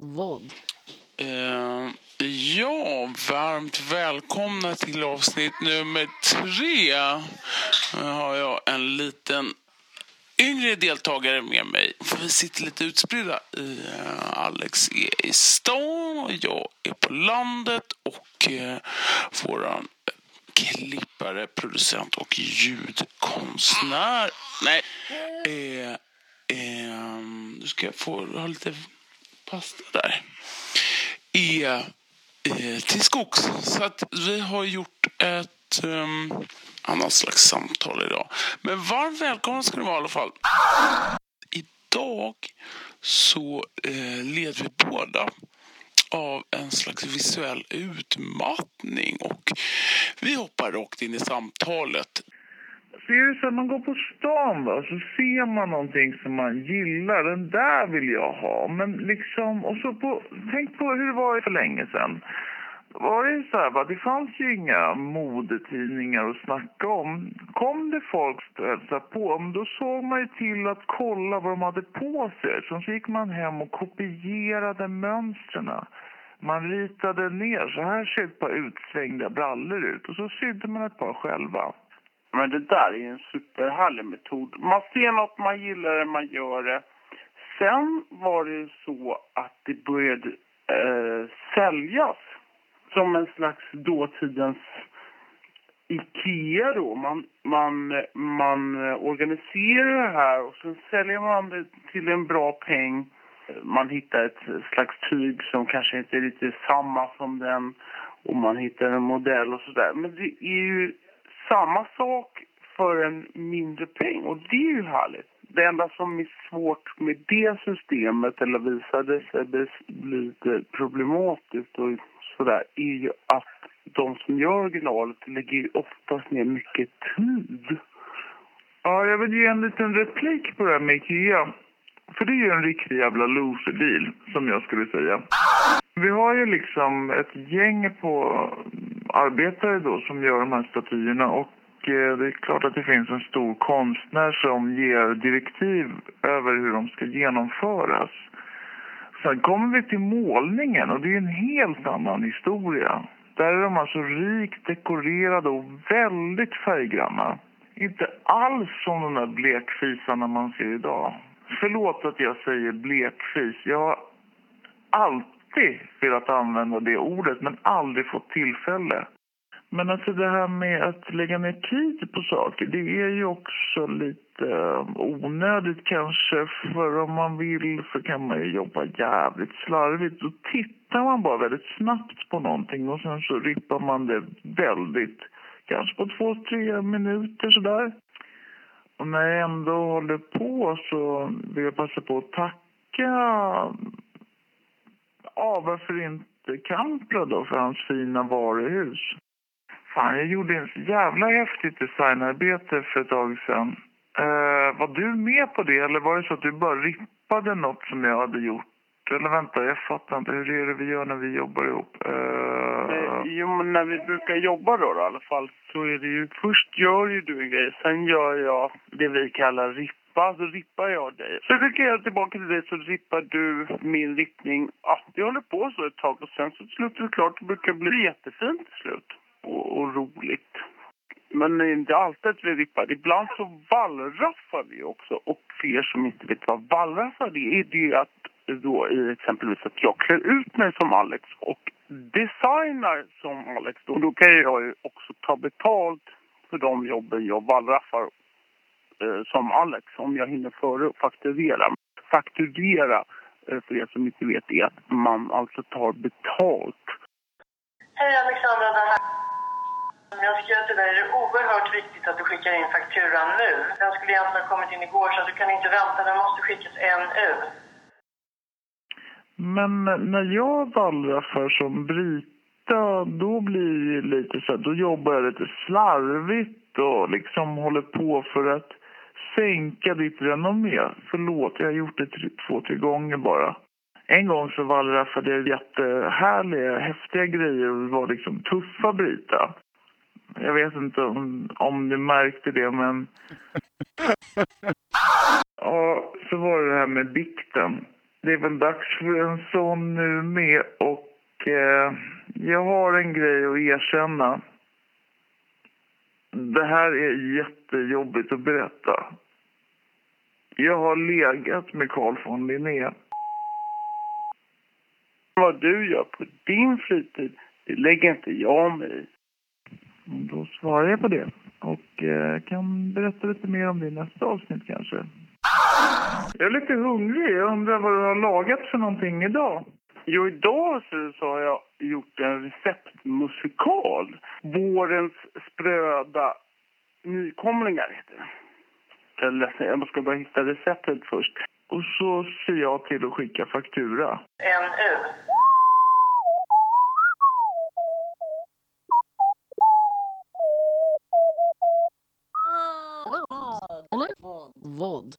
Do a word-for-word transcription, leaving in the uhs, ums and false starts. vad? Uh, ja, varmt välkomna till avsnitt nummer tre. Nu har jag en liten yngre deltagare med mig. Vi sitter lite utspridda. Uh, Alex är i stan och jag är på landet. Och uh, våran klippare, producent och ljudkonstnär. Nej, uh, uh, du ska få ha lite pasta där. Är eh, till skogs. Så att vi har gjort ett um, annat slags samtal idag. Men varmt välkommen ska du vara i alla fall. Idag så eh, leder vi båda av en slags visuell utmattning. Och vi hoppar rakt in i samtalet. Det är ju så att man går på stan då, så ser man någonting som man gillar. Den där vill jag ha. Men liksom, och så på, tänk på hur det var för länge sedan. Då var det ju så här, det fanns ju inga modetidningar att snacka om. Kom det folk hälsa på, men då såg man ju till att kolla vad de hade på sig. Så gick man hem och kopierade mönstren. Man ritade ner, så här ser ett par utsvängda brallor ut. Och så sydde man ett par själva. Men det där är en superhärlig metod. Man ser något man gillar det, man gör det. Sen var det så att det började eh, säljas som en slags dåtidens Ikea då. Man, man, man organiserar det här och sen säljer man det till en bra peng. Man hittar ett slags tyg som kanske inte är lite samma som den. Och man hittar en modell och sådär. Men det är ju samma sak för en mindre peng. Och det är ju härligt. Det enda som är svårt med det systemet, eller visade sig lite problematiskt och sådär, är ju att de som gör originalet lägger oftast ner mycket tid. Ja, jag vill ge en liten replik på det här med Ikea. För det är ju en riktig jävla loser-deal, som jag skulle säga. Vi har ju liksom ett gäng på arbetare då som gör de här statyerna, och det är klart att det finns en stor konstnär som ger direktiv över hur de ska genomföras. Sen kommer vi till målningen, och det är en helt annan historia. Där är de alltså rikt dekorerade och väldigt färggranna. Inte alls som de där blekfisarna man ser idag. Förlåt att jag säger blekfis. Jag har alltid för att använda det ordet, men aldrig fått tillfälle. Men alltså det här med att lägga ner tid på saker, det är ju också lite onödigt kanske. För om man vill så kan man ju jobba jävligt slarvigt. Då tittar man bara väldigt snabbt på någonting och sen så rippar man det väldigt, kanske på två, tre minuter sådär. Och när jag ändå håller på så vill jag passa på att tacka... Ja, varför inte Kampro då för hans fina varuhus? Fan, jag gjorde en så jävla häftigt designarbete för ett tag sedan. Eh, var du med på det, eller var det så att du bara rippade något som jag hade gjort? Eller vänta, jag fattar inte. Hur är det vi gör när vi jobbar ihop? Eh... Eh, jo, men när vi brukar jobba då, då i alla fall, så är det ju... Först gör ju du en grej, sen gör jag det vi kallar ripp. Så rippar jag dig. Så skickar jag tillbaka till dig, så rippar du min riktning. Ja, det håller på så ett tag. Och sen så till slut är det klart. Det brukar bli jättefint till slut. Och, och roligt. Men det är inte alltid att vi rippar. Ibland så vallraffar vi också. Och för er som inte vet vad vallraffar det är, det är att då i exempelvis att jag klär ut mig som Alex. Och designar som Alex. Och då kan jag ju också ta betalt för de jobben jag vallraffar som Alex, om jag hinner före fakturera. Fakturera, för er som inte vet, är att man alltså tar betalt. Hej Alexandra, det här. Jag skrev till dig, det är oerhört viktigt att du skickar in fakturan nu. Den skulle egentligen ha kommit in igår, så du kan inte vänta, den måste skickas än ut. Men när jag vallraffar som Brita, då blir det lite så att då jobbar jag lite slarvigt och liksom håller på för att sänka ditt renommé. Förlåt, jag har gjort det t- två, tre gånger bara. En gång så vallraffade jag jättehärliga, häftiga grejer och var liksom tuffa Brita. Jag vet inte om, om du märkte det, men... Ja, så var det här med bikten. det är väl dags för en sån nu med, och eh, jag har en grej att erkänna. Det här är jättejobbigt att berätta. Jag har legat med Carl von Linné. Vad du gör på din fritid, det lägger inte jag mig i. Då svarar jag på det. Och eh, kan berätta lite mer om det i nästa avsnitt kanske. Jag är lite hungrig. Jag undrar vad du har lagat för någonting idag. Jo, idag så, så har jag gjort en receptmusikal. Vårens spröda nykomlingar heter det. Jag är ledsen, jag ska bara hitta receptet först. Och så ser jag till att skicka faktura. N U. Vad?